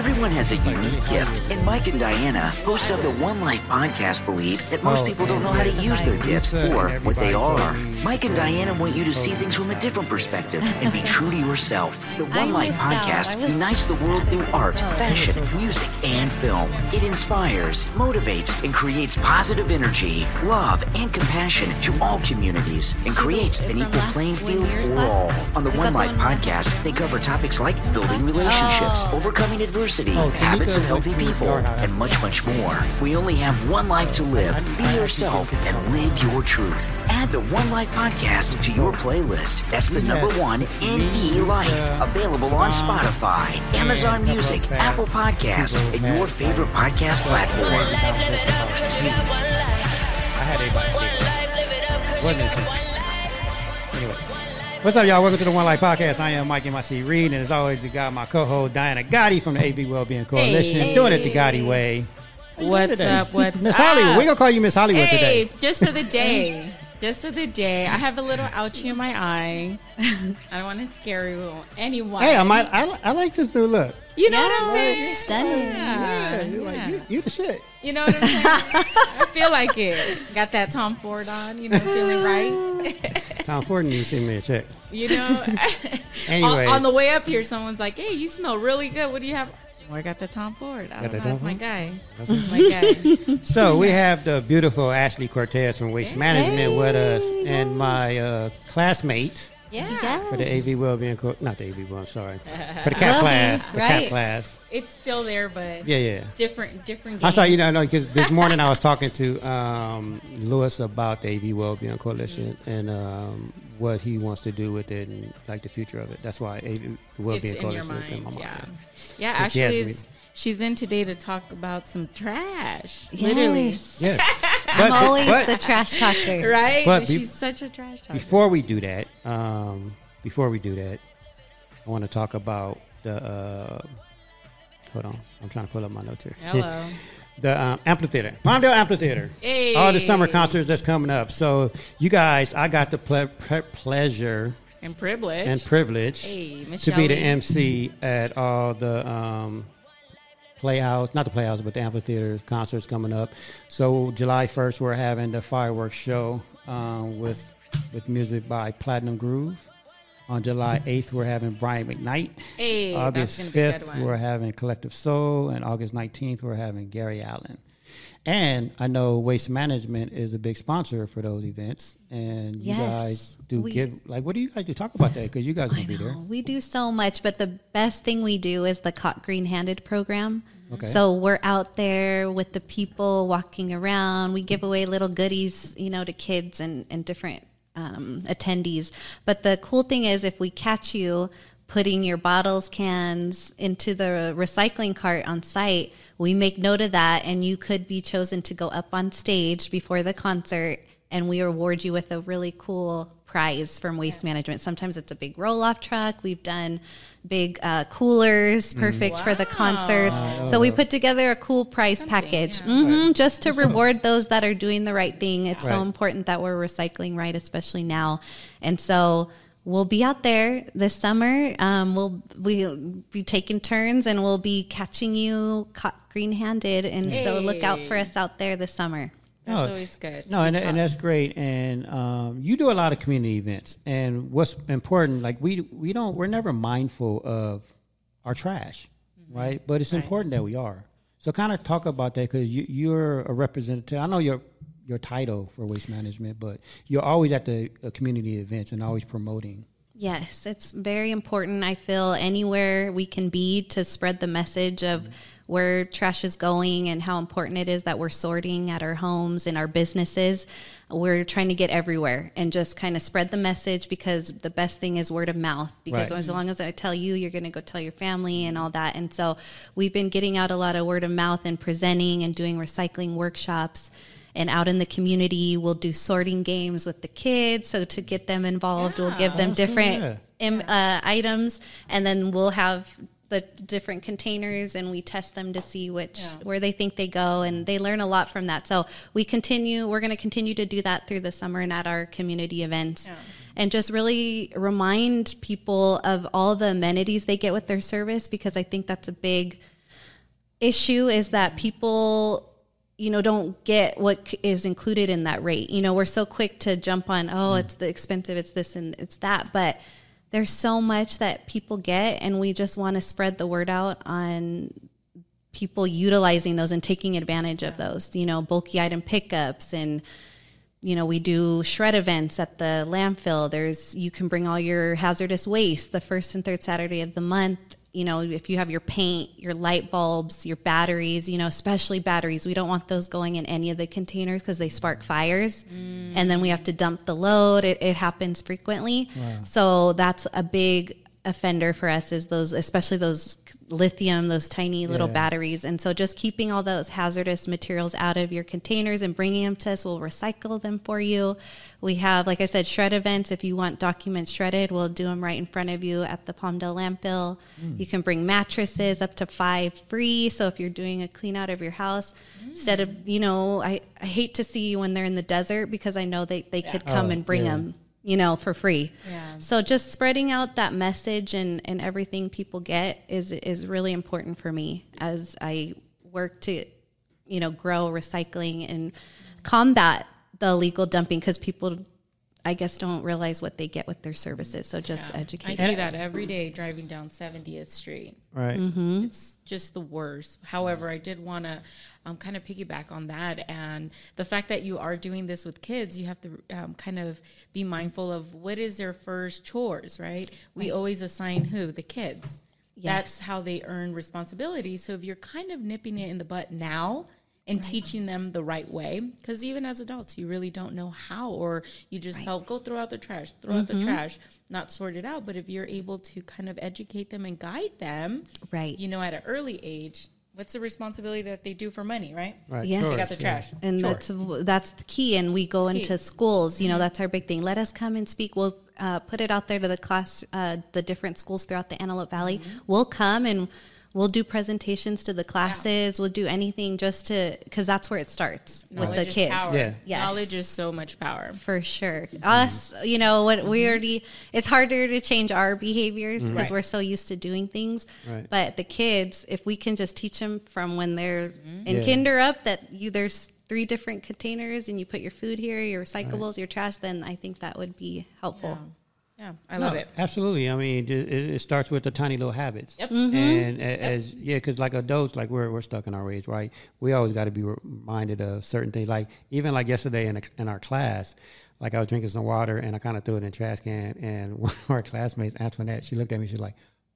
Everyone has a unique gift, and Mike and Diana, host of the One Life Podcast, believe that most people don't know how to use their gifts or what they are. Mike and Diana want you to see things from a different perspective and be true to yourself. The One Life Podcast unites the world through art, fashion, music, and film. It inspires, motivates, and creates positive energy, love, and compassion to all communities, and creates an equal playing field for all. On the One Life Podcast, they cover topics like building relationships, overcoming adversity, habits of healthy people, and much, much more. We only have one life to live. Be yourself and live your truth. Add the One Life Podcast to your playlist. That's the number one NE Life. Available on Spotify, Amazon Music, Apple Podcasts, and your favorite podcast platform. I had everybody. Anyways. What's up, y'all? Welcome to the One Life Podcast. I am Mike M.I.C. Reed, and as always, you got my co-host, Diana Gaddi from the AV Wellbeing Coalition, doing it the Gaddi way. What's up? What's Miss Hollywood. We're going to call you Miss Hollywood today. Just for the day. Just for the day. I have a little ouchie in my eye. I don't want to scare you anyone. Hey, I like this new look. You know what I'm saying? Stunning. Yeah. You're the shit. You know what I'm saying? I feel like it. Got that Tom Ford on, you know, feeling right. Tom Ford needs to send me a check. You know? On the way up here, someone's like, hey, you smell really good. What do you have? Oh, I got the Tom Ford. That's my guy. That's my guy. So we have the beautiful Ashley Cortes from Waste Management with us, and my classmate. Yeah. Yes. For the AV Wellbeing, not the AV Wellbeing, sorry. For the CAP class. The CAP class. It's still there, but different games. I saw, you know, because this morning I was talking to Lewis about the AV Wellbeing Coalition and what he wants to do with it and like the future of it. That's why AV Wellbeing Coalition is in my mind. Yeah, actually, she's in today to talk about some trash. Yes. Literally. Yes. I'm always the trash talker. Right? But she's such a trash talker. Before we do that, I want to talk about the, hold on, I'm trying to pull up my notes here. Hello. The amphitheater, Palmdale Amphitheater. Hey. All the summer concerts that's coming up. So you guys, I got the pleasure and privilege to be the MC at all the not the amphitheater concerts coming up. So July 1st, we're having the fireworks show with music by Platinum Groove. On July 8th, we're having Brian McKnight. Hey, August 5th, we're having Collective Soul. And August 19th, we're having Gary Allen. And I know Waste Management is a big sponsor for those events. And you guys do what do you guys do? Talk about that, because you guys will be there. We do so much, but the best thing we do is the Caught Green-Handed program. Okay. So we're out there with the people walking around. We give away little goodies, you know, to kids and different attendees. But the cool thing is, if we catch you putting your bottles, cans into the recycling cart on site, we make note of that, and you could be chosen to go up on stage before the concert, and we reward you with a really cool prize from Waste Management. Sometimes it's a big roll-off truck. We've done big coolers, perfect for the concerts. So we put together a cool prize package just to reward those that are doing the right thing. It's so important that we're recycling right, especially now. And so we'll be out there this summer. We'll be taking turns, and we'll be catching you caught green-handed. And so look out for us out there this summer. That's always good. No, and that's great. And you do a lot of community events. And what's important, like we're never mindful of our trash, right? But it's important that we are. So kind of talk about that, because you're a representative. I know your title for Waste Management, but you're always at the community events and always promoting. Yes, it's very important. I feel anywhere we can be to spread the message of where trash is going and how important it is that we're sorting at our homes and our businesses. We're trying to get everywhere and just kind of spread the message, because the best thing is word of mouth, because as long as I tell you, you're going to go tell your family and all that. And so we've been getting out a lot of word of mouth and presenting and doing recycling workshops. And out in the community, we'll do sorting games with the kids. So to get them involved, we'll give them different items, and then we'll have the different containers, and we test them to see where they think they go, and they learn a lot from that. So we're going to continue to do that through the summer and at our community events, and just really remind people of all the amenities they get with their service, because I think that's a big issue is that people, you know, don't get what is included in that rate. You know, we're so quick to jump on, oh, it's the expensive, it's this and it's that. But there's so much that people get, and we just want to spread the word out on people utilizing those and taking advantage of those, you know, bulky item pickups. And, you know, we do shred events at the landfill. There's, you can bring all your hazardous waste the first and third Saturday of the month. You know, if you have your paint, your light bulbs, your batteries, you know, especially batteries, we don't want those going in any of the containers because they spark fires. And then we have to dump the load. It happens frequently. Wow. So that's a big offender for us, is those, especially those lithium, those tiny little batteries. And so just keeping all those hazardous materials out of your containers and bringing them to us, we'll recycle them for you. We have, like I said, shred events. If you want documents shredded, we'll do them right in front of you at the Palmdale landfill. You can bring mattresses, up to 5 free. So if you're doing a clean out of your house, instead of, you know, I hate to see when they're in the desert, because I know they could come and bring them, you know, for free. So just spreading out that message and everything people get is really important for me as I work to, you know, grow recycling and combat the illegal dumping, because people, I guess, don't realize what they get with their services. So just educate. I see that every day driving down 70th Street. Right. Mm-hmm. It's just the worst. However, I did want to kind of piggyback on that. And the fact that you are doing this with kids, you have to kind of be mindful of what is their first chores, right? We always assign who? The kids. Yes. That's how they earn responsibility. So if you're kind of nipping it in the butt now, and teaching them the right way, because even as adults, you really don't know how, or you just help go throw out the trash, throw out the trash, not sort it out. But if you're able to kind of educate them and guide them, you know, at an early age, what's the responsibility that they do for money, right? They got the trash. And that's the key. And we go into schools, you know, that's our big thing. Let us come and speak. We'll put it out there to the class, the different schools throughout the Antelope Valley. We'll come and we'll do presentations to the classes. We'll do anything just to, because that's where it starts with the kids. Knowledge is so much power. For sure. Us, you know, what we already, it's harder to change our behaviors because we're so used to doing things. But the kids, if we can just teach them from when they're in kinder up, that there's 3 different containers and you put your food here, your recyclables, your trash, then I think that would be helpful. Yeah, I love it. Absolutely. I mean, it starts with the tiny little habits. And as because like adults, like we're stuck in our ways, right? We always got to be reminded of certain things. Like even like yesterday in our class, like I was drinking some water and I kind of threw it in the trash can. And one of our classmates, Antoinette, she looked at me. She's like,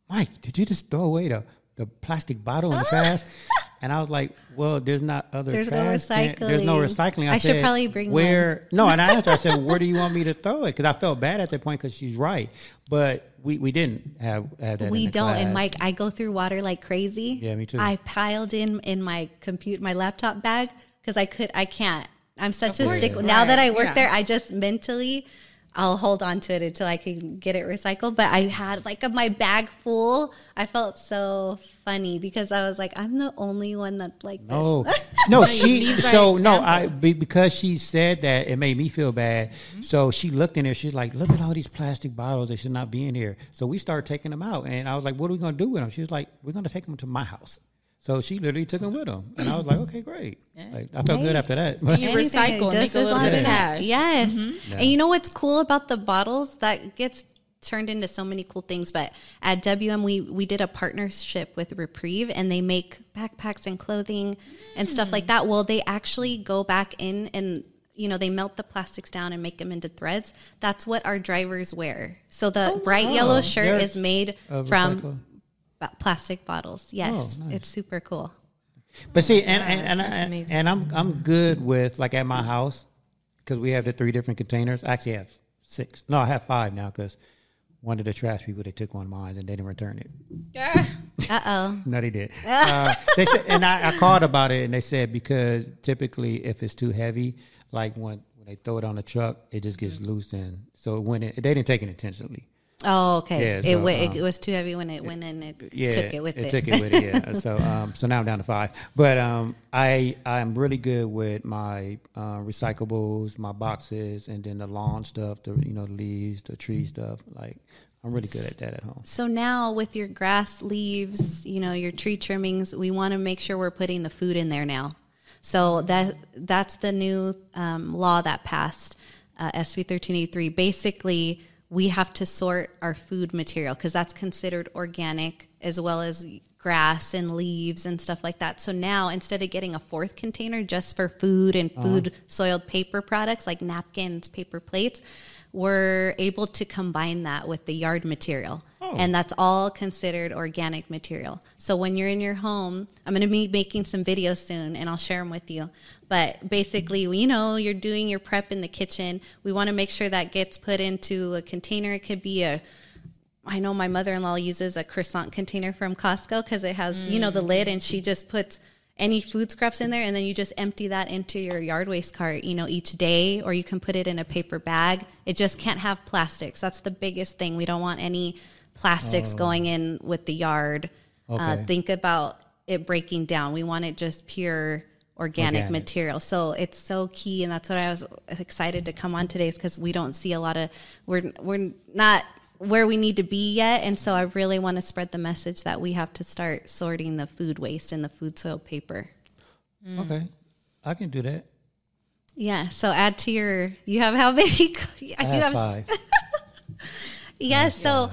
"Mike, did you just throw away the plastic bottle in the trash?" And I was like, "Well, there's not other. There's trash no recycling. There's no recycling." I said, should probably bring where. One. No, and I asked her. I said, "Where do you want me to throw it?" Because I felt bad at that point because she's right, but we didn't have that. We don't. Class. And Mike, I go through water like crazy. Yeah, me too. I piled in my my laptop bag because I can't. I'm such a stickler. Right. Now that I work there, I just mentally. I'll hold on to it until I can get it recycled. But I had like my bag full. I felt so funny because I was like, I'm the only one that like this. No, she, so no, because she said that it made me feel bad. So she looked in there. She's like, look at all these plastic bottles. They should not be in here. So we started taking them out. And I was like, what are we going to do with them? She was like, we're going to take them to my house. So she literally took them with them. And I was like, okay, great. Like, I felt good after that. You recycle and make a little bit of cash. Yes. And you know what's cool about the bottles? That gets turned into so many cool things. But at WM, we did a partnership with Repreve, and they make backpacks and clothing and stuff like that. Well, they actually go back in and, you know, they melt the plastics down and make them into threads. That's what our drivers wear. So the bright yellow shirt is made from... plastic bottles. Yes. Oh, nice. It's super cool. But see, and I'm good with, like, at my house, because we have the 3 different containers. I actually have 6. No, I have 5 now, because one of the trash people, they took one of mine and they didn't return it. No, they did. They said, and I called about it, and they said, because typically if it's too heavy, like when they throw it on the truck, it just gets loose. And so they didn't take it intentionally. Oh, okay. Yeah, so, it was too heavy when it went in. It took it with it. Yeah. So now I'm down to 5. But I'm really good with my recyclables, my boxes, and then the lawn stuff, the leaves, the tree stuff. Like I'm really good at that at home. So now with your grass leaves, you know, your tree trimmings, we want to make sure we're putting the food in there now. So that's the new law that passed, SB 1383. Basically, we have to sort our food material because that's considered organic, as well as grass and leaves and stuff like that. So now instead of getting a fourth container just for food and food soiled paper products like napkins, paper plates, we're able to combine that with the yard material. Oh. And that's all considered organic material. So when you're in your home, I'm going to be making some videos soon and I'll share them with you. But basically, you know, you're doing your prep in the kitchen. We want to make sure that gets put into a container. It could be a, I know my mother-in-law uses a croissant container from Costco because it has, you know, the lid, and she just puts any food scraps in there, and then you just empty that into your yard waste cart, you know, each day, or you can put it in a paper bag. It just can't have plastics. That's the biggest thing. We don't want any plastics going in with the yard. Okay. Think about it breaking down. We want it just pure organic material. So it's so key, and that's what I was excited to come on today, is because we don't see a lot of, we're not where we need to be yet. And so I really want to spread the message that we have to start sorting the food waste and the food soil paper. Okay. I can do that. Yeah. So add to your, you have how many? I have 5. Yes. Yeah, so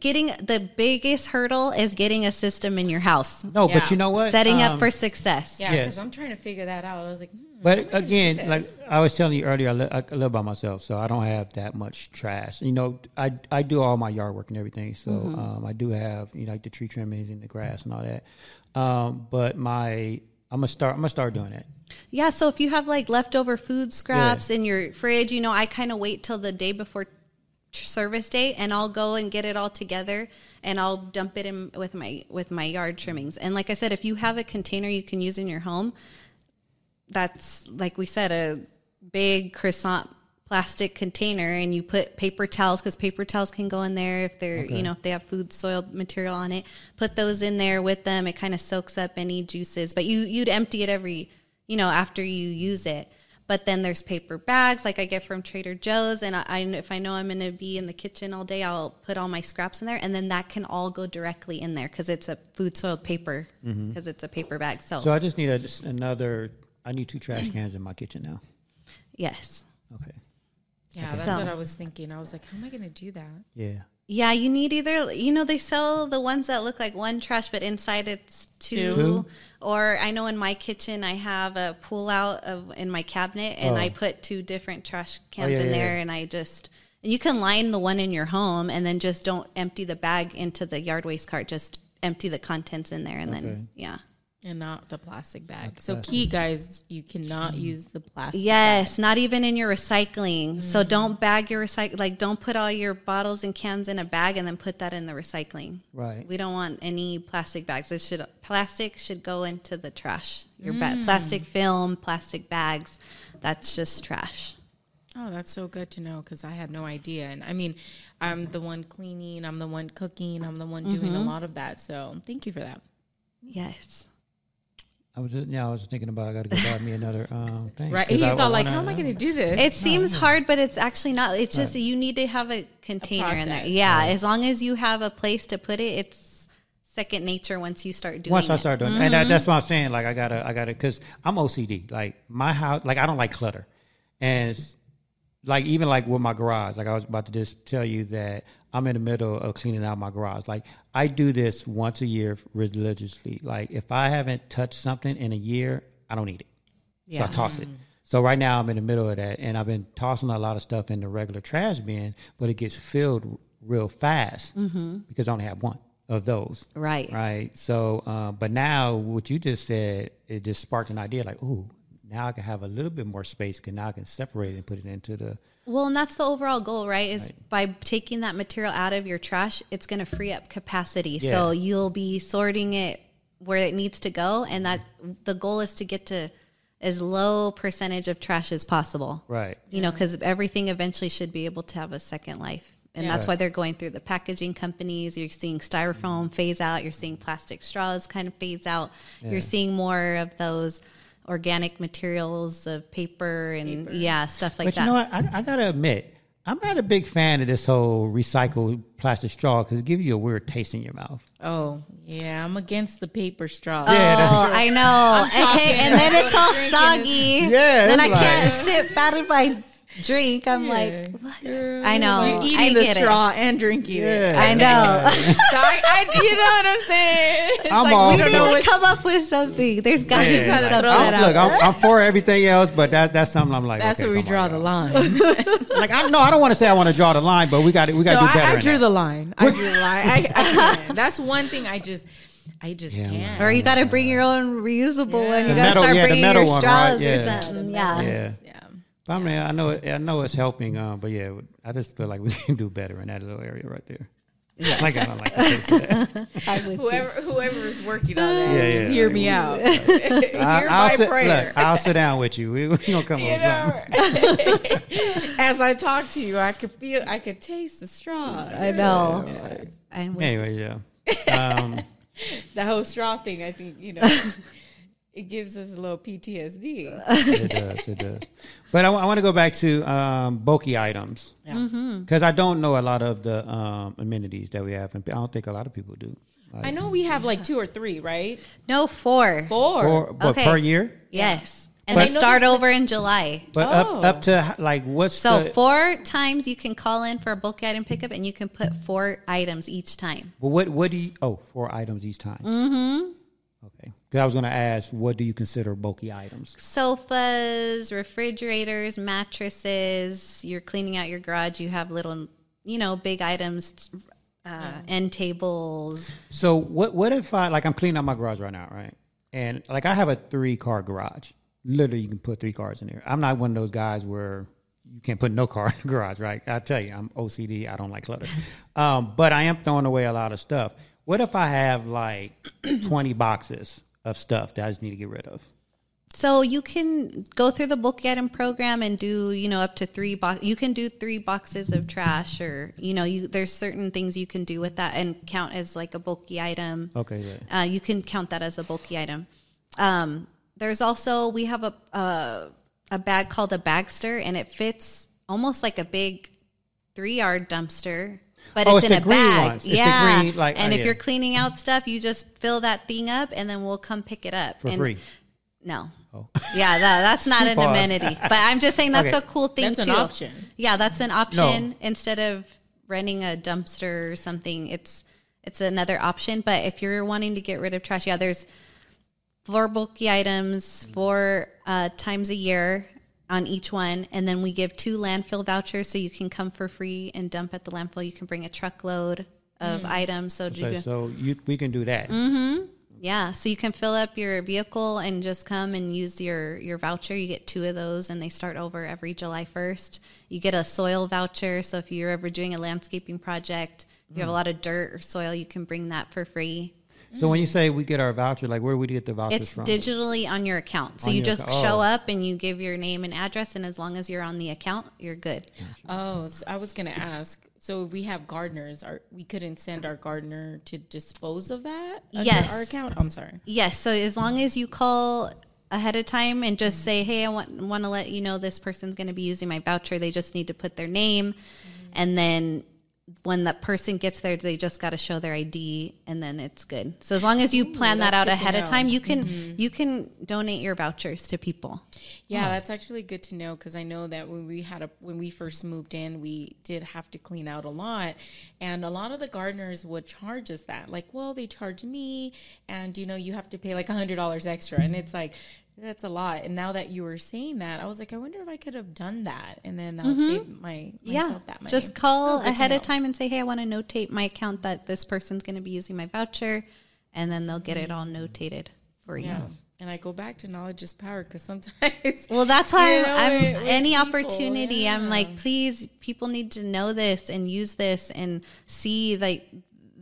getting the biggest hurdle is getting a system in your house. No, but you know what? Setting up for success. Yeah. Because I'm trying to figure that out. I was like, but again, like I was telling you earlier, I live by myself, so I don't have that much trash. You know, I do all my yard work and everything, so I do have, you know, like the tree trimmings and the grass and all that. But I'm gonna start doing it. Yeah. So if you have like leftover food scraps in your fridge, you know, I kind of wait till the day before service date, and I'll go and get it all together, and I'll dump it in with my yard trimmings. And like I said, if you have a container you can use in your home, that's, like we said, a big croissant plastic container, and you put paper towels, because paper towels can go in there if they're, you know, if they have food soiled material on it, put those in there with them. It kind of soaks up any juices, but you'd empty it every, you know, after you use it. But then there's paper bags, like I get from Trader Joe's, and if I know I'm going to be in the kitchen all day, I'll put all my scraps in there, and then that can all go directly in there because it's a food soiled paper, because it's a paper bag. So I just need I need 2 trash cans in my kitchen now. Yes. Okay. Yeah, that's what I was thinking. I was like, how am I going to do that? Yeah. Yeah, you need either, you know, they sell the ones that look like one trash, but inside it's 2. Or I know in my kitchen I have a pull out in my cabinet, and I put 2 different trash cans in there, and I just... You can line the one in your home, and then just don't empty the bag into the yard waste cart. Just empty the contents in there, and then, And not the plastic bag. So key, guys, you cannot use the plastic bag. Not even in your recycling. So don't bag your recycling. Like, don't put all your bottles and cans in a bag and then put that in the recycling. Right. We don't want any plastic bags. Plastic should go into the trash. Your plastic film, plastic bags, that's just trash. Oh, that's so good to know, because I had no idea. And, I mean, I'm the one cleaning. I'm the one cooking. I'm the one doing a lot of that. So thank you for that. Yes. I was thinking about, I got to go buy me another thing. Right, he's all like, "How am I going to do this?" It seems hard, but it's actually not. It's just you need to have a container in there. Yeah, as long as you have a place to put it, it's second nature once you start doing it. Once I start doing it, and that's what I'm saying. Like, I gotta, because I'm OCD. Like my house, like I don't like clutter, and it's, like even like with my garage. Like I was about to just tell you that I'm in the middle of cleaning out my garage. Like, I do this once a year religiously. Like, if I haven't touched something in a year, I don't eat it. Yeah. So I toss it. So right now I'm in the middle of that, and I've been tossing a lot of stuff in the regular trash bin, but it gets filled real fast because I only have one of those. Right. Right. So, but now what you just said, it just sparked an idea like, ooh, now I can have a little bit more space, because now I can separate it and put it into the... Well, and that's the overall goal, right? Is by taking that material out of your trash, it's going to free up capacity. Yeah. So you'll be sorting it where it needs to go. And that the goal is to get to as low percentage of trash as possible. Right. You know, because everything eventually should be able to have a second life. And that's why they're going through the packaging companies. You're seeing styrofoam phase out. You're seeing plastic straws kind of phase out. Yeah. You're seeing more of those... organic materials of paper and stuff like that. But you know what? I gotta admit, I'm not a big fan of this whole recycled plastic straw because it gives you a weird taste in your mouth. Oh, yeah. I'm against the paper straw. Yeah, oh, I know. Okay, and then it's all soggy. Yeah. Then I can't sip out of my drink. I'm like, what? I know. You're eating I get the straw it. And drinking it. I know. So I, you know what I'm saying? We need to come up with something. There's got to be something. Look, I'm for everything else, but that's something I'm like. That's where we draw the line. Like I don't want to say I want to draw the line, but we got to do better. I drew the line. That's one thing I just can't. Or you got to bring your own reusable one. You got to start bringing your straws or something. Yeah. But I mean, I know it's helping, but yeah, I just feel like we can do better in that little area right there. Yeah. Like I don't like to say that. Whoever is working on that, just hear me out. I'll sit down with you. We're gonna come on something. As I talk to you, I could taste the straw. I know. Anyway, the whole straw thing, I think, you know. It gives us a little PTSD. It does. But I want to go back to bulky items. Because I don't know a lot of the amenities that we have. And I don't think a lot of people do. I know we have like 2 or 3, right? No, 4. Four but per year? Yes. And they start over in July. But up to like what's so 4 times you can call in for a bulky item pickup and you can put 4 items each time. Well, what do you... Oh, 4 items each time. Mm-hmm. Okay. I was going to ask, what do you consider bulky items? Sofas, refrigerators, mattresses. You're cleaning out your garage. You have little, big items, end tables. So what if I'm cleaning out my garage right now, right? And like I have a 3-car garage. Literally, you can put 3 cars in there. I'm not one of those guys where you can't put no car in the garage, right? I tell you, I'm OCD. I don't like clutter. But I am throwing away a lot of stuff. What if I have like 20 boxes of stuff that I just need to get rid of? So you can go through the bulky item program and do, up to 3 boxes. You can do 3 boxes of trash or, there's certain things you can do with that and count as like a bulky item. Okay. Yeah. You can count that as a bulky item. There's also, we have a bag called a bagster and it fits almost like a big 3-yard dumpster. But it's in a bag. Yeah. The green, if you're cleaning out stuff, you just fill that thing up and then we'll come pick it up. For free? No. Oh. Yeah, that's not an amenity. But I'm just saying that's a cool thing, too. That's an option. Yeah, that's an option. No. Instead of renting a dumpster or something, it's another option. But if you're wanting to get rid of trash, there's 4 bulky items 4 times a year on each one, and then we give 2 landfill vouchers so you can come for free and dump at the landfill. You can bring a truckload of items. So we can do that. Mm-hmm. Yeah, so you can fill up your vehicle and just come and use your voucher. You get 2 of those, and they start over every July 1st. You get a soil voucher, so if you're ever doing a landscaping project, you have a lot of dirt or soil, you can bring that for free. So when you say we get our voucher, like where do we get the vouchers from? It's digitally on your account. So you just show up and you give your name and address, and as long as you're on the account, you're good. Oh, so I was going to ask. So if we have gardeners, we couldn't send our gardener to dispose of that under our account? I'm sorry. Yes. So as long as you call ahead of time and just say, hey, I want to let you know this person's going to be using my voucher. They just need to put their name and then... when that person gets there, they just got to show their ID, and then it's good. So as long as you plan that out ahead of time, you can donate your vouchers to people. Yeah, that's actually good to know because I know that when we first moved in, we did have to clean out a lot, and a lot of the gardeners would charge us that. Like, well, they charge me, and you have to pay like $100 extra, and it's like. That's a lot. And now that you were saying that, I was like, I wonder if I could have done that. And then I'll save myself that money. Just call ahead of time and say, hey, I want to notate my account that this person's going to be using my voucher. And then they'll get it all notated for you. And I go back to knowledge is power because sometimes. Well, that's why opportunity. Yeah. I'm like, please, people need to know this and use this and see like.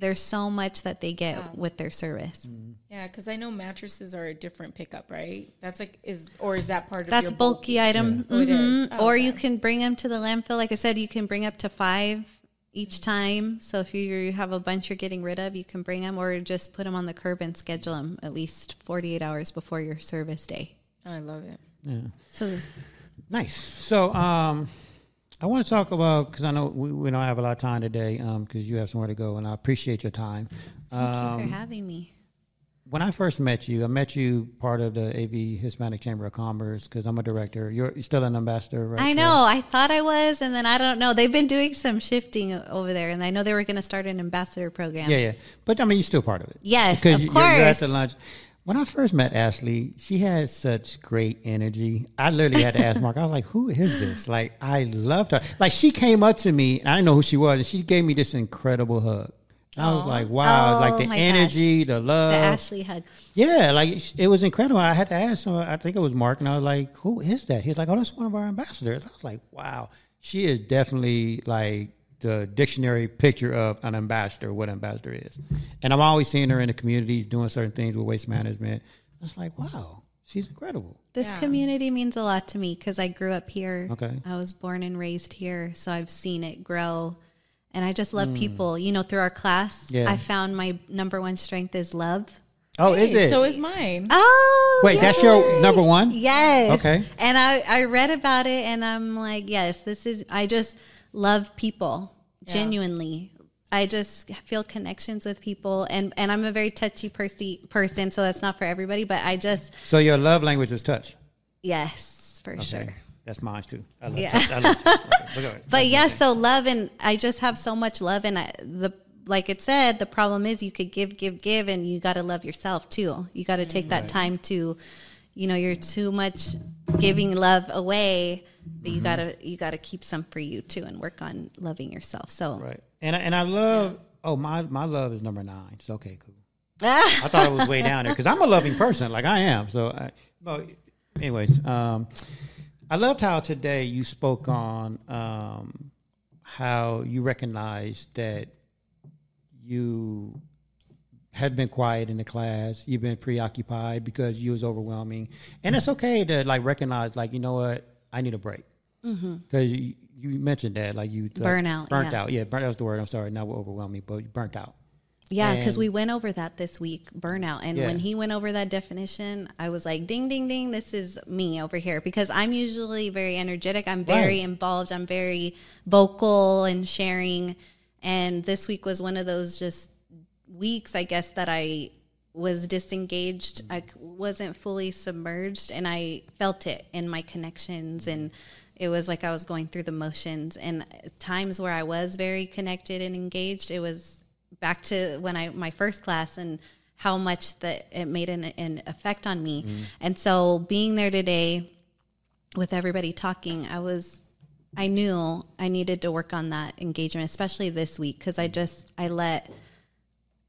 There's so much that they get with their service. Yeah, because I know mattresses are a different pickup, right? That's like is that part of your bulky item? Yeah. Mm-hmm. Oh, or you can bring them to the landfill. Like I said, you can bring up to 5 each time. So if you have a bunch you're getting rid of, you can bring them or just put them on the curb and schedule them at least 48 hours before your service day. Oh, I love it. Yeah. So nice. So I want to talk about, because I know we don't have a lot of time today, because you have somewhere to go, and I appreciate your time. Thank you for having me. When I first met you, I met you part of the AV Hispanic Chamber of Commerce, because I'm a director. You're still an ambassador, right? I know. I thought I was, and then I don't know. They've been doing some shifting over there, and I know they were going to start an ambassador program. Yeah, yeah. But, I mean, you're still part of it. Yes, of course. Because you're at the lunch. When I first met Ashley, she had such great energy. I literally had to ask Mark. I was like, who is this? Like, I loved her. Like, she came up to me, and I didn't know who she was, and she gave me this incredible hug. I was like, wow, like the energy, gosh. The love. The Ashley hug. Yeah, like, it was incredible. I had to ask someone, I think it was Mark, and I was like, who is that? He was like, oh, that's one of our ambassadors. I was like, wow, she is definitely, like, the dictionary picture of an ambassador, what an ambassador is. And I'm always seeing her in the communities doing certain things with waste management. I was like, wow, she's incredible. This community means a lot to me because I grew up here. Okay. I was born and raised here, so I've seen it grow. And I just love people. You know, through our class, I found my number one strength is love. Oh, hey, is it? So is mine. Oh, wait, yay. That's your number one? Yes. Okay. And I read about it, and I'm like, yes, this is, I just love people, genuinely. I just feel connections with people, and I'm a very touchy person, so that's not for everybody, but I just. So your love language is touch? Yes, for sure. That's mine too. I love touch. I love touch. Okay. But yeah, so love, and I just have so much love, and like it said, the problem is you could give, and you got to love yourself too. You got to take that time to, you know, you're too much giving love away, but you gotta keep some for you too, and work on loving yourself. So and I love. Oh, my love is number 9. So okay, cool. I thought it was way down there because I'm a loving person, like I am. So, anyways. I loved how today you spoke on how you recognized that you had been quiet in the class. You've been preoccupied because you was overwhelming. And it's okay to, like, recognize, like, you know what? I need a break. Because you mentioned that, like, you... Burnt out. Yeah, burnt out was the word. I'm sorry. Not overwhelming, but you burnt out. Yeah, because we went over that this week, burnout. And when he went over that definition, I was like, ding, ding, ding, this is me over here. Because I'm usually very energetic. I'm very involved. I'm very vocal and sharing. And this week was one of those just weeks, I guess, that I was disengaged. I wasn't fully submerged. And I felt it in my connections. And it was like I was going through the motions. And times where I was very connected and engaged, it was... back to when my first class and how much that it made an effect on me. And so being there today with everybody talking, I knew I needed to work on that engagement, especially this week, because I let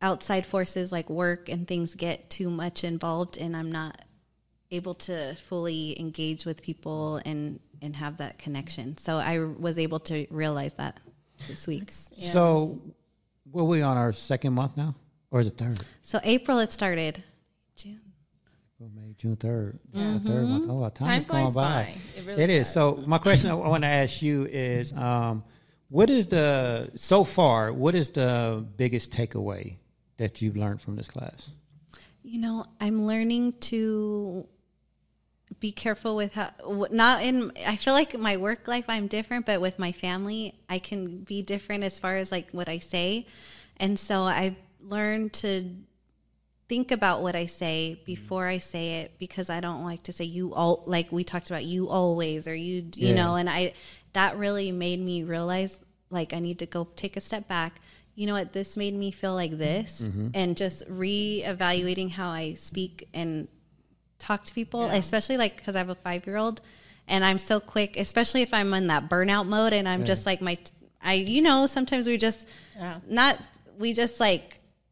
outside forces like work and things get too much involved, and I'm not able to fully engage with people and have that connection. So I was able to realize that this week. Yeah. So... were we on our second month now? Or is it third? So April it started. June 3rd. Mm-hmm. The third month. Oh, time's going by. It really does. So my question I want to ask you is, what is the biggest takeaway that you've learned from this class? You know, I'm learning to be careful with I feel like my work life I'm different, but with my family I can be different as far as like what I say. And so I've learned to think about what I say before I say it, because I don't like to say you all, like we talked about, you always, or you know, and that really made me realize, like, I need to go take a step back. You know what, this made me feel like this, and just reevaluating how I speak and talk to people, especially like, because I have a 5-year-old, and I'm so quick, especially if I'm in that burnout mode, and I'm just like sometimes we just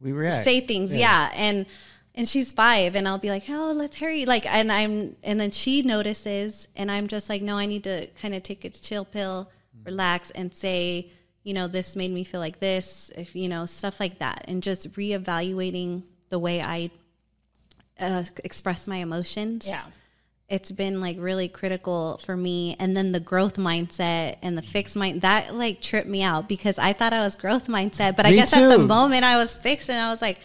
we react, say things, and she's 5, and I'll be like, oh, let's hurry, like, and then she notices, and I'm just like, no, I need to kind of take a chill pill, relax, and say, you know, this made me feel like this, if you know, stuff like that, and just reevaluating the way I express my emotions it's been like really critical for me. And then the growth mindset and the fixed mind, that like tripped me out because I thought I was growth mindset, but I guess too. At the moment I was fixed and I was like,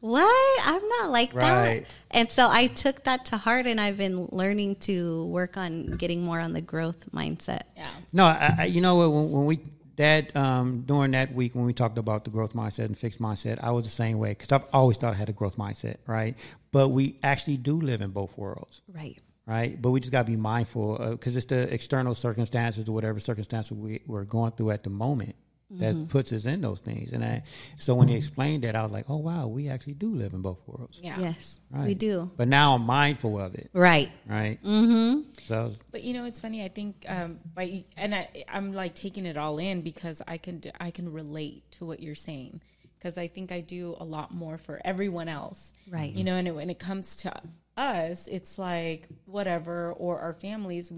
what? I'm not like that. And so I took that to heart and I've been learning to work on getting more on the growth mindset. Yeah. No, I, you know, when we, that during that week when we talked about the growth mindset and fixed mindset, I was the same way because I've always thought I had a growth mindset, right? But we actually do live in both worlds. Right. Right. But we just got to be mindful because it's the external circumstances or whatever circumstances we're going through at the moment that puts us in those things. And so when he explained that, I was like, oh, wow, we actually do live in both worlds. Yeah. Yes, right. We do. But now I'm mindful of it. Right. Right. Mm-hmm. So, but, you know, it's funny. I think I'm like taking it all in because I can relate to what you're saying. Because I think I do a lot more for everyone else. Right. You know, and when it comes to us, it's like whatever, or our families,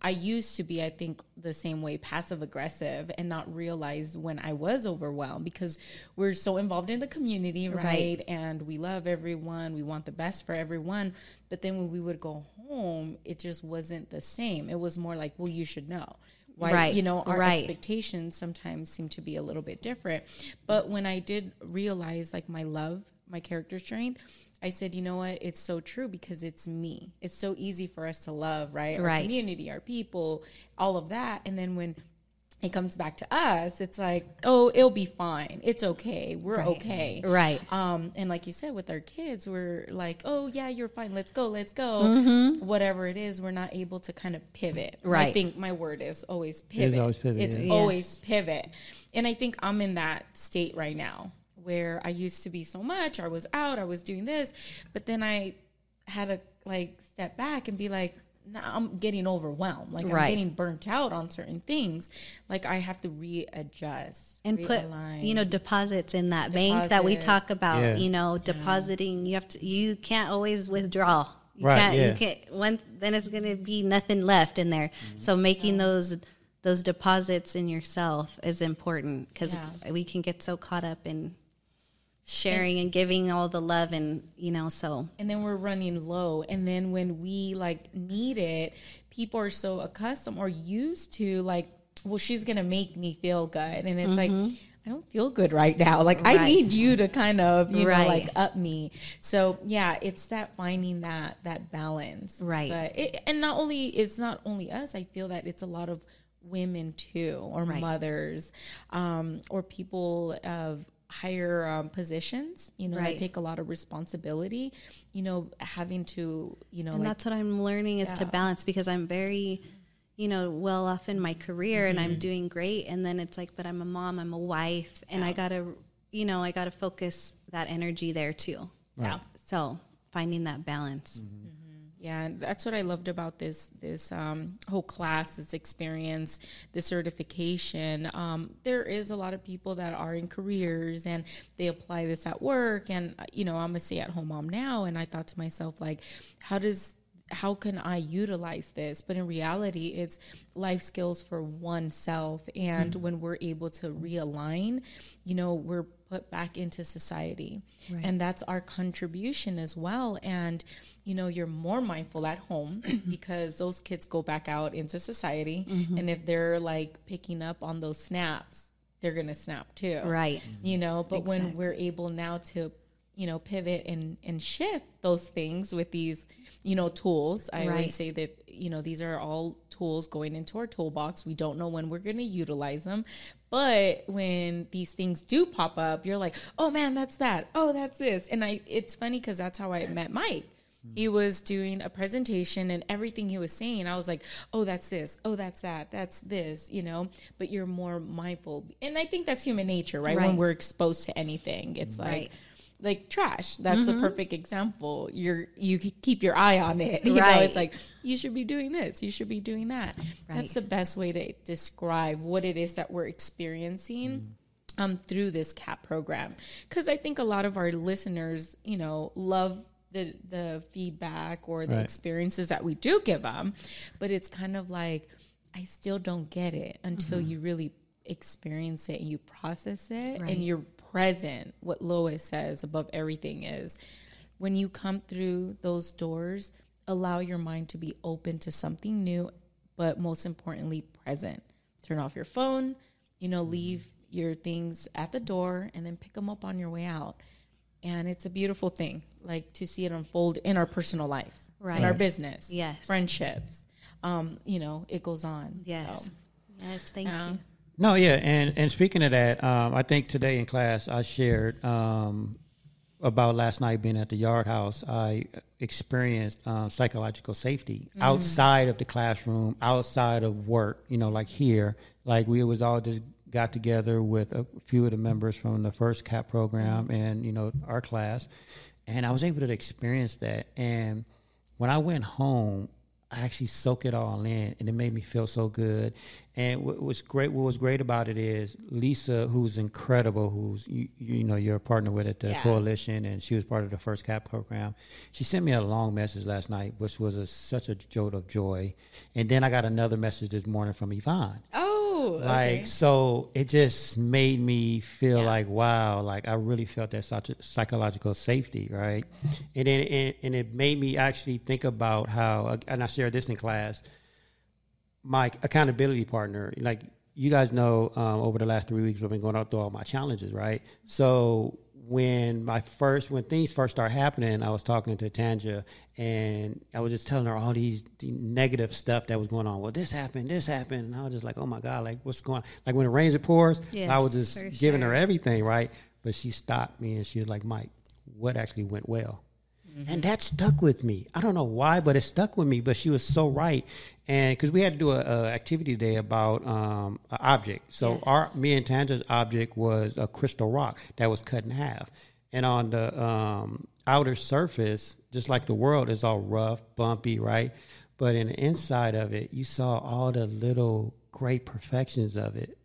I used to be, I think, the same way, passive aggressive, and not realize when I was overwhelmed because we're so involved in the community, right? And we love everyone, we want the best for everyone. But then when we would go home, it just wasn't the same. It was more like, well, you should know. Why, right. You know, our expectations sometimes seem to be a little bit different. But when I did realize like my love, my character strength, I said, you know what? It's so true because it's me. It's so easy for us to love, right? Our community, our people, all of that. And then when it comes back to us, it's like, oh, it'll be fine. It's okay. We're okay. Right. And like you said, with our kids, we're like, oh, yeah, you're fine. Let's go. Mm-hmm. Whatever it is, we're not able to kind of pivot. Right. I think my word is always pivot. It is always pivot. It's always pivot. And I think I'm in that state right now where I used to be so much. I was out. I was doing this. But then I had to like step back and be like, now I'm getting overwhelmed. Like I'm getting burnt out on certain things. Like I have to readjust and realign. Put, you know, deposits in that bank that we talk about, you know, depositing, you can't always withdraw. You can't, then it's going to be nothing left in there. Mm-hmm. So making those deposits in yourself is important because we can get so caught up in sharing and giving all the love and, you know, so. And then we're running low. And then when we like need it, people are so accustomed or used to like, well, she's going to make me feel good. And it's like, I don't feel good right now. Like I need you to kind of, you know, like up me. So yeah, it's that finding that balance. Right. But it's not only us. I feel that it's a lot of women too, or mothers, or people of higher positions, you know, that take a lot of responsibility, you know, having to, you know, and like, that's what I'm learning is to balance because I'm very, you know, well off in my career and I'm doing great. And then it's like, but I'm a mom, I'm a wife, and I gotta focus that energy there too. Yeah. So finding that balance. Mm-hmm. Mm-hmm. Yeah, and that's what I loved about this whole class, this experience, this certification. There is a lot of people that are in careers and they apply this at work. And, you know, I'm a stay-at-home mom now. And I thought to myself, like, how can I utilize this? But in reality, it's life skills for oneself. And when we're able to realign, you know, we're put back into society. Right. And that's our contribution as well. And, you know, you're more mindful at home because those kids go back out into society. Mm-hmm. And if they're like picking up on those snaps, they're going to snap too. Right. Mm-hmm. You know, but when we're able now to, you know, pivot and shift those things with these, you know, tools. I always say that, you know, these are all tools going into our toolbox. We don't know when we're going to utilize them. But when these things do pop up, you're like, oh, man, that's that. Oh, that's this. And it's funny because that's how I met Mike. He was doing a presentation and everything he was saying, I was like, oh, that's this. Oh, that's that. That's this, you know, but you're more mindful. And I think that's human nature, right? When we're exposed to anything, it's like trash. That's a perfect example. You keep your eye on it. You know, it's like, you should be doing this. You should be doing that. Right. That's the best way to describe what it is that we're experiencing through this CAP program. Because I think a lot of our listeners, you know, love the feedback or the experiences that we do give them. But it's kind of like, I still don't get it until you really experience it and you process it and you're present. What Lois says above everything is when you come through those doors, allow your mind to be open to something new, but most importantly, present. Turn off your phone, leave your things at the door and then pick them up on your way out. And it's a beautiful thing, like, to see it unfold in our personal lives, right? In our business, yes, friendships, it goes on. Yes. So. Yes. Thank you. No. Yeah. And speaking of that, I think today in class, I shared, about last night being at the Yard House. I experienced psychological safety outside of the classroom, outside of work, like here, like we was all just got together with a few of the members from the first CAP program and, our class. And I was able to experience that. And when I went home, I actually soaked it all in, and it made me feel so good. And what was great about it is Lisa, who's incredible, who's you're a partner with at the coalition, and she was part of the first CAP program. She sent me a long message last night, which was such a jolt of joy. And then I got another message this morning from Yvonne. Oh, okay. Like, so it just made me feel like, wow, like I really felt that psychological safety, right? And it made me actually think about how, and I shared this in class, my accountability partner, like you guys know, over the last 3 weeks, we've been going through all my challenges, right? So when things first started happening, I was talking to Tanya, and I was just telling her all these negative stuff that was going on. Well, this happened. And I was just like, oh my God, like what's going on? Like when it rains, it pours. Yes, so I was just giving her everything, right? But she stopped me and she was like, Mike, what actually went well? And that stuck with me. I don't know why, but it stuck with me. But she was so right. And because we had to do an activity today about an object. So me and Tanya's object was a crystal rock that was cut in half. And on the outer surface, just like the world, it's all rough, bumpy, right? But in the inside of it, you saw all the little great perfections of it.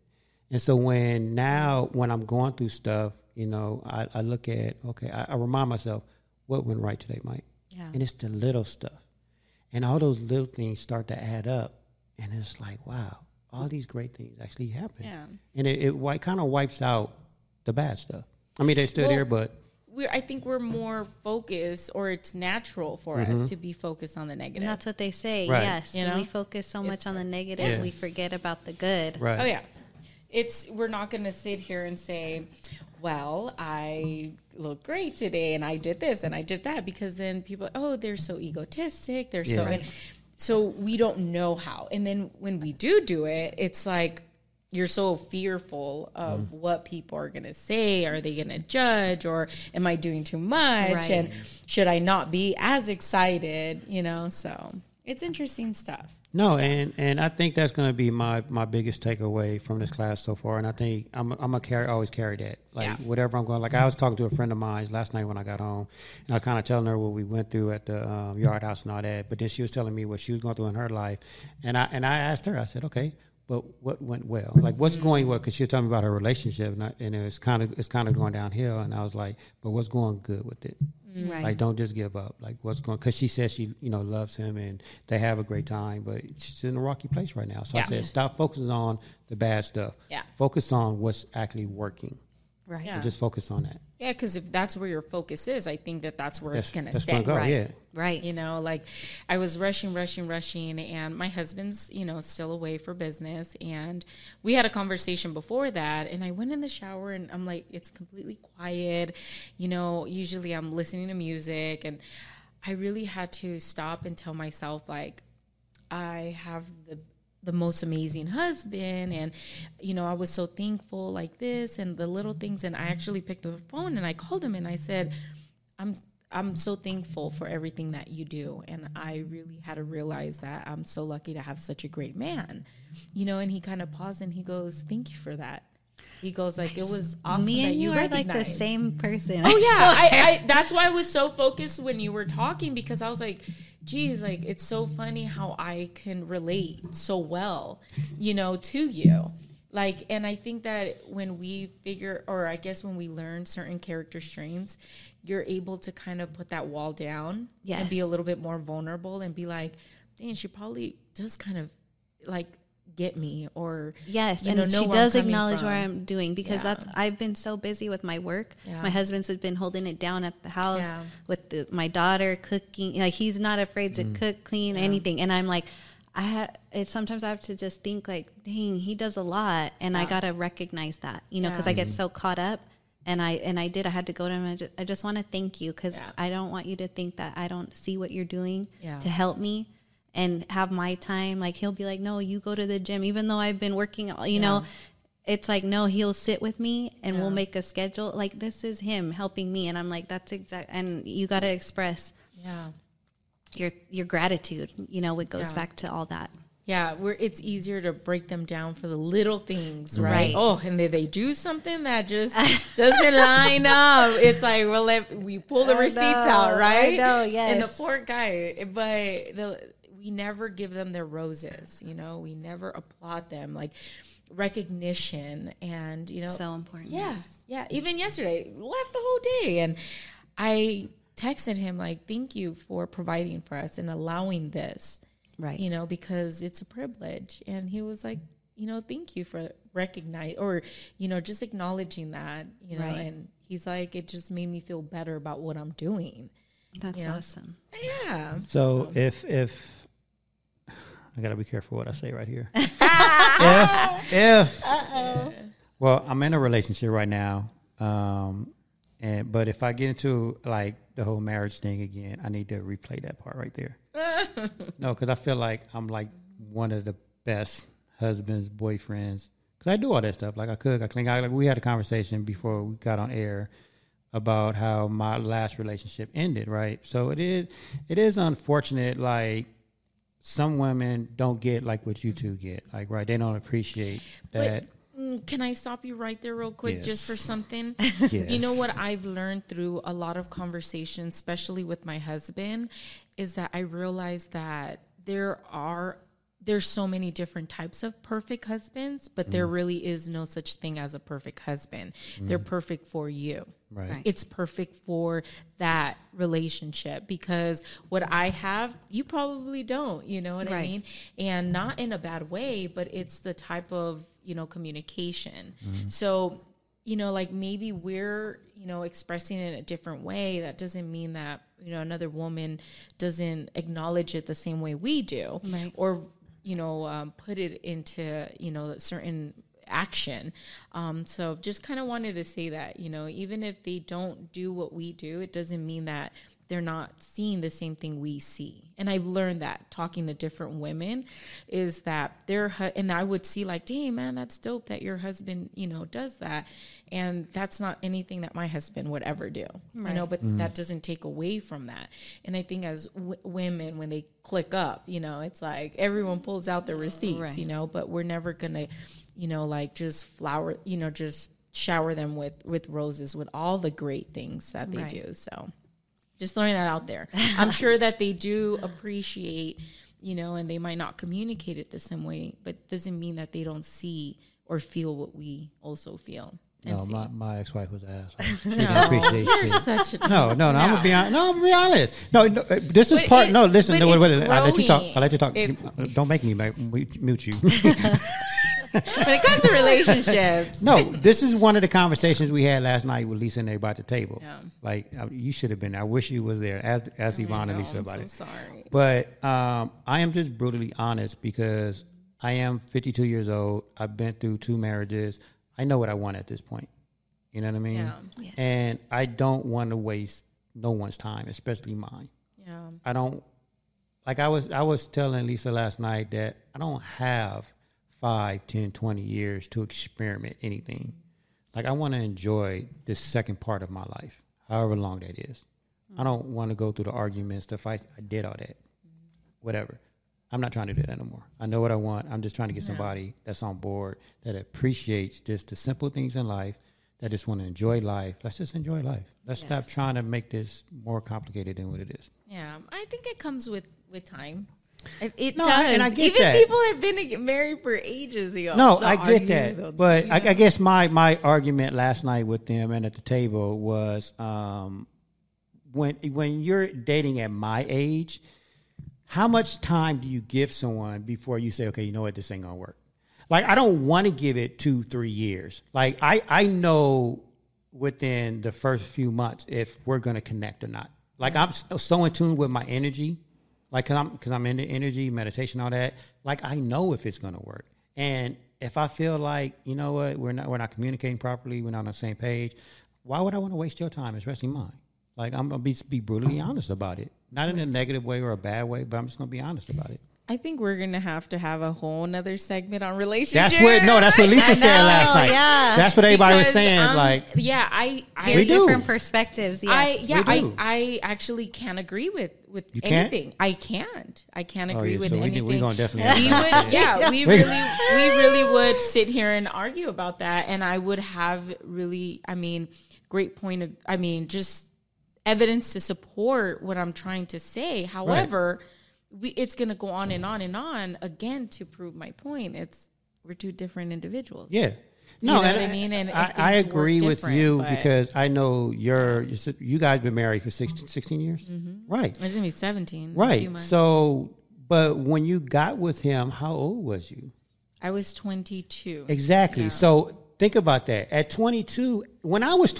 And so when I'm going through stuff, I look at, I remind myself, what went right today, Mike? Yeah. And it's the little stuff. And all those little things start to add up. And it's like, wow, all these great things actually happen. Yeah. And it kind of wipes out the bad stuff. I mean, they're still there, but... I think we're more focused, or it's natural for us to be focused on the negative. And that's what they say, right. Yes. We focus so much on the negative, we forget about the good. Right. Oh, yeah. We're not going to sit here and say... well, I look great today and I did this and I did that, because then people, they're so egotistic. They're so we don't know how. And then when we do it, it's like you're so fearful of what people are going to say. Are they going to judge, or am I doing too much? Right. And should I not be as excited? So it's interesting stuff. No, and I think that's going to be my biggest takeaway from this class so far. And I think I'm going to always carry that. Like, whatever I'm going, like I was talking to a friend of mine last night when I got home, and I was kind of telling her what we went through at the Yard House and all that. But then she was telling me what she was going through in her life. And I asked her, I said, okay, but what went well? Like, what's going well? Because she was talking about her relationship, and it's kind of going downhill. And I was like, but what's going good with it? Right. Like, don't just give up. Like, what's going? Because she says she, loves him and they have a great time, but she's in a rocky place right now. So I said, stop focusing on the bad stuff. Yeah. Focus on what's actually working. Right. Yeah. So just focus on that. Yeah, because if that's where your focus is, I think that's where it's going to stay. Go, right. Yeah. Right. Like I was rushing, and my husband's, still away for business. And we had a conversation before that, and I went in the shower, and I'm like, it's completely quiet. Usually I'm listening to music, and I really had to stop and tell myself, like, I have the most amazing husband, and I was so thankful, like this and the little things. And I actually picked up the phone and I called him and I said, I'm so thankful for everything that you do. And I really had to realize that I'm so lucky to have such a great man, and he kind of paused and he goes, thank you for that. He goes, like, it was awesome. Me and you are like the same person. Oh, yeah. I that's why I was so focused when you were talking, because I was like, geez, like, it's so funny how I can relate so well, to you. Like, and I think that when we when we learn certain character strengths, you're able to kind of put that wall down and be a little bit more vulnerable and be like, dang, she probably does kind of like get me, or yes, you and know she does acknowledge where I'm doing, because that's, I've been so busy with my work. Yeah. My husband's been holding it down at the house with my daughter cooking. Like, he's not afraid to cook, clean, anything. And I'm like, sometimes I have to just think like, dang, he does a lot, and I gotta recognize that, you know, because I get so caught up. I had to go to him. I just want to thank you, because I don't want you to think that I don't see what you're doing to help me and have my time. Like, he'll be like, no, you go to the gym, even though I've been working, you know, it's like, no, he'll sit with me and we'll make a schedule. Like, this is him helping me. And I'm like, that's exact. And you got to express your gratitude, you know, it goes back to all that. Yeah, it's easier to break them down for the little things, right? Oh, and they do something that just doesn't line up. It's like, well, we pull the receipts out, right? I know, yes. And the poor guy, but we never give them their roses, you know? We never applaud them. Like, recognition and, you know. So important. Yes, even yesterday, left the whole day. And I texted him, like, thank you for providing for us and allowing this. Right. You know, because it's a privilege. And he was like, you know, thank you for recognizing, or, you know, just acknowledging that, you know, and he's like, it just made me feel better about what I'm doing. That's awesome. Yeah. So if I got to be careful what I say right here. Well, I'm in a relationship right now. But if I get into like the whole marriage thing again, I need to replay that part right there. No, because I feel like I'm like one of the best husbands, boyfriends, because I do all that stuff. Like, I cook, I clean. We had a conversation before we got on air about how my last relationship ended, right? So it is unfortunate, like, some women don't get like what you two get, like, right? They don't appreciate that. Can I stop you right there real quick just for something? Yes. You know what I've learned through a lot of conversations, especially with my husband, is that I realized that there's so many different types of perfect husbands, but there really is no such thing as a perfect husband. They're perfect for you. Right. It's perfect for that relationship, because what I have, you probably don't, you know what I mean? And not in a bad way, but it's the type of, you know, communication. So, you know, like, maybe we're, you know, expressing it in a different way. That doesn't mean that, you know, another woman doesn't acknowledge it the same way we do, or, you know, put it into, you know, certain action. So just kind of wanted to say that, you know, even if they don't do what we do, it doesn't mean that they're not seeing the same thing we see. And I've learned that talking to different women is that and I would see like, dang, man, that's dope that your husband, you know, does that. And that's not anything that my husband would ever do, you know, but that doesn't take away from that. And I think as women, when they click up, you know, it's like everyone pulls out the receipts, you know, but we're never going to, you know, like, just flower, you know, just shower them with roses, with all the great things that they do. So just throwing that out there. I'm sure that they do appreciate, you know, and they might not communicate it the same way, but it doesn't mean that they don't see or feel what we also feel. No, my ex-wife was an asshole. She didn't appreciate you're shit. Such a... No, I'm going to be honest. No, I'm going to be honest. No, this is but part... no, listen. No, wait. I'll let you talk. Don't make me mute you. When it comes to relationships. No, this is one of the conversations we had last night with Lisa and everybody at the table. Yeah. Like, you should have been there. I wish you was there. Ask Yvonne and Lisa about it. I'm so sorry. But I am just brutally honest, because I am 52 years old. I've been through 2 marriages. I know what I want at this point. You know what I mean? Yeah. Yes. And I don't want to waste no one's time, especially mine. Yeah. I don't... Like, I was telling Lisa last night that I don't have... 5, 10, 20 years to experiment anything. Like, I want to enjoy this second part of my life, however long that is. I don't want to go through the arguments, the fights. I did all that. Whatever. I'm not trying to do that anymore. I know what I want. I'm just trying to get somebody that's on board, that appreciates just the simple things in life, that just want to enjoy life. Let's just enjoy life. Let's stop trying to make this more complicated than what it is. Yeah, I think it comes with time. It does. And I get even that. People have been married for ages. No, I get that. Though, but you know? I guess my argument last night with them and at the table was when you're dating at my age, how much time do you give someone before you say, okay, you know what, this ain't gonna work? Like, I don't want to give it 2-3 years. Like, I know within the first few months if we're gonna connect or not. Like, I'm so in tune with my energy, like, cause I'm into energy, meditation, all that. Like, I know if it's gonna work. And if I feel like, you know what, we're not communicating properly, we're not on the same page, why would I want to waste your time, especially mine? Like, I'm gonna be brutally honest about it, not in a negative way or a bad way, but I'm just gonna be honest about it. I think we're gonna have to have a whole nother segment on relationships. That's what Lisa said last night. Yeah. That's what everybody was saying. I different perspectives. Yes. I actually can't agree with you anything. I can't agree with anything. We're gonna definitely. We really would sit here and argue about that, and I would have really, great point of, just evidence to support what I'm trying to say. However. Right. It's going to go on and on and on again to prove my point. We're two different individuals. Yeah. No, you know what I mean? And I agree with you because I know you guys been married for 16 years. Mm-hmm. Right. It's going to be 17. Right. So, but when you got with him, how old was you? I was 22. Exactly. Yeah. So think about that. At 22, when I was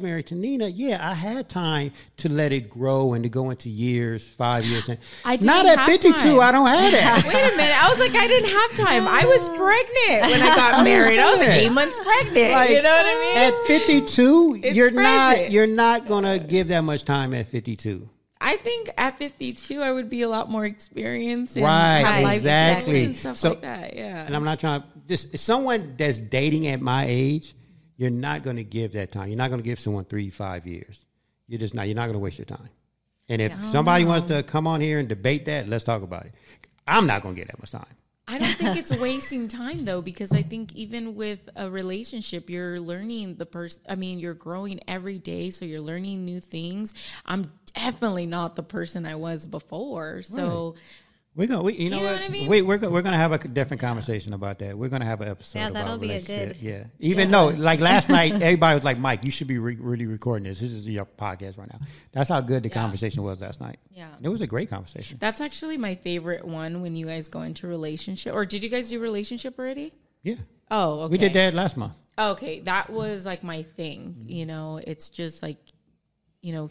married to Nina, I had time to let it grow and to go into years, 5 years. And I didn't not at 52, time. I don't have that. Wait a minute. I was like, I didn't have time. I was pregnant when I got married. I was like 8 months pregnant. Like, you know what I mean? At 52, you're not gonna give that much time at 52. I think at 52, I would be a lot more experienced and have life and stuff like that. Yeah. And I'm not trying to just someone that's dating at my age, you're not going to give that time. You're not going to give someone 3-5 years. You're just not. You're not going to waste your time. And if somebody wants to come on here and debate that, let's talk about it. I'm not going to get that much time. I don't think it's wasting time, though, because I think even with a relationship, you're learning the person. You're growing every day, so you're learning new things. I'm definitely not the person I was before. So we're going to have a different conversation about that. We're going to have an episode about that'll be a good. Yeah. Like last night, everybody was like, Mike, you should be really recording this. This is your podcast right now. That's how good the conversation was last night. Yeah. It was a great conversation. That's actually my favorite one when you guys go into relationship. Or did you guys do relationship already? Yeah. Oh, okay. We did that last month. Okay. That was like my thing. Mm-hmm. It's just like,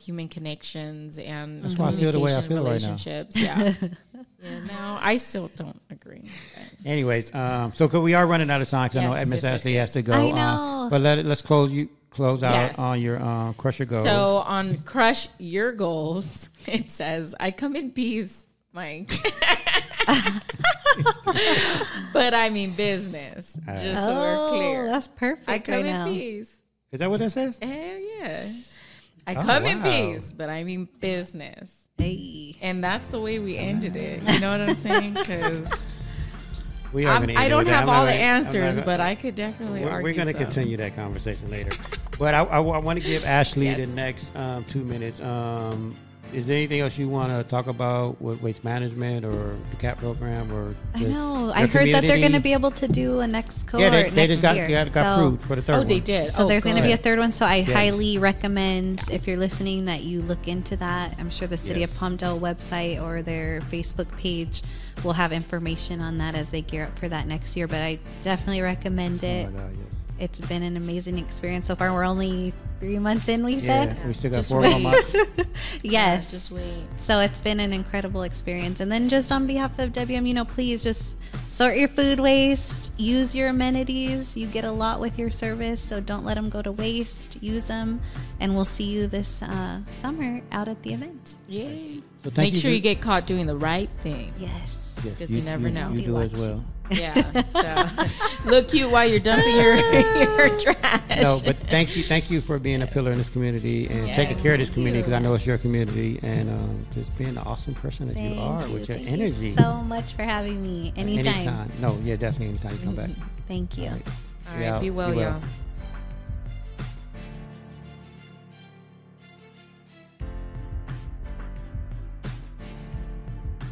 human connections and that's why I feel the way I feel relationships. Right now. Yeah. No, I still don't agree. But. Anyways, so we are running out of time because I know Miss Ashley has to go. I know. But let's close out on your Crush Your Goals. So on Crush Your Goals, it says, I come in peace, Mike. But I mean business. Right. Just so we're clear. That's perfect. I come in peace. Is that what that says? Hell yeah. I come in peace, but I mean business. Hey. And that's the way we ended it. You know what I'm saying? Because I don't have all the answers, but I could definitely argue. We're going to continue that conversation later. But I want to give Ashley the next 2 minutes. Is there anything else you want to talk about with Waste Management or the CAP program? Or just I heard that they're going to be able to do a next cohort next year. Yeah, they got approved for the third one. Oh, they did. So there's going to be a third one. So I highly recommend, if you're listening, that you look into that. I'm sure the City of Palmdale website or their Facebook page will have information on that as they gear up for that next year. But I definitely recommend it. Oh, my God, yes. It's been an amazing experience so far. We're only 3 months in, we still got 4 more months. Yes. Just wait. So it's been an incredible experience. And then just on behalf of WM, please just sort your food waste, use your amenities. You get a lot with your service, so don't let them go to waste. Use them. And we'll see you this summer out at the events. Yay. So make sure you get caught doing the right thing. Yes. Because you never know. You do as well. Yeah, so look cute while you're dumping your trash. No, but thank you for being a pillar in this community and taking care of this community because I know it's your community and just being the awesome person that you are with your energy. Thank you so much for having me. Anytime. Definitely anytime you come back. Thank you. All right, be well, y'all.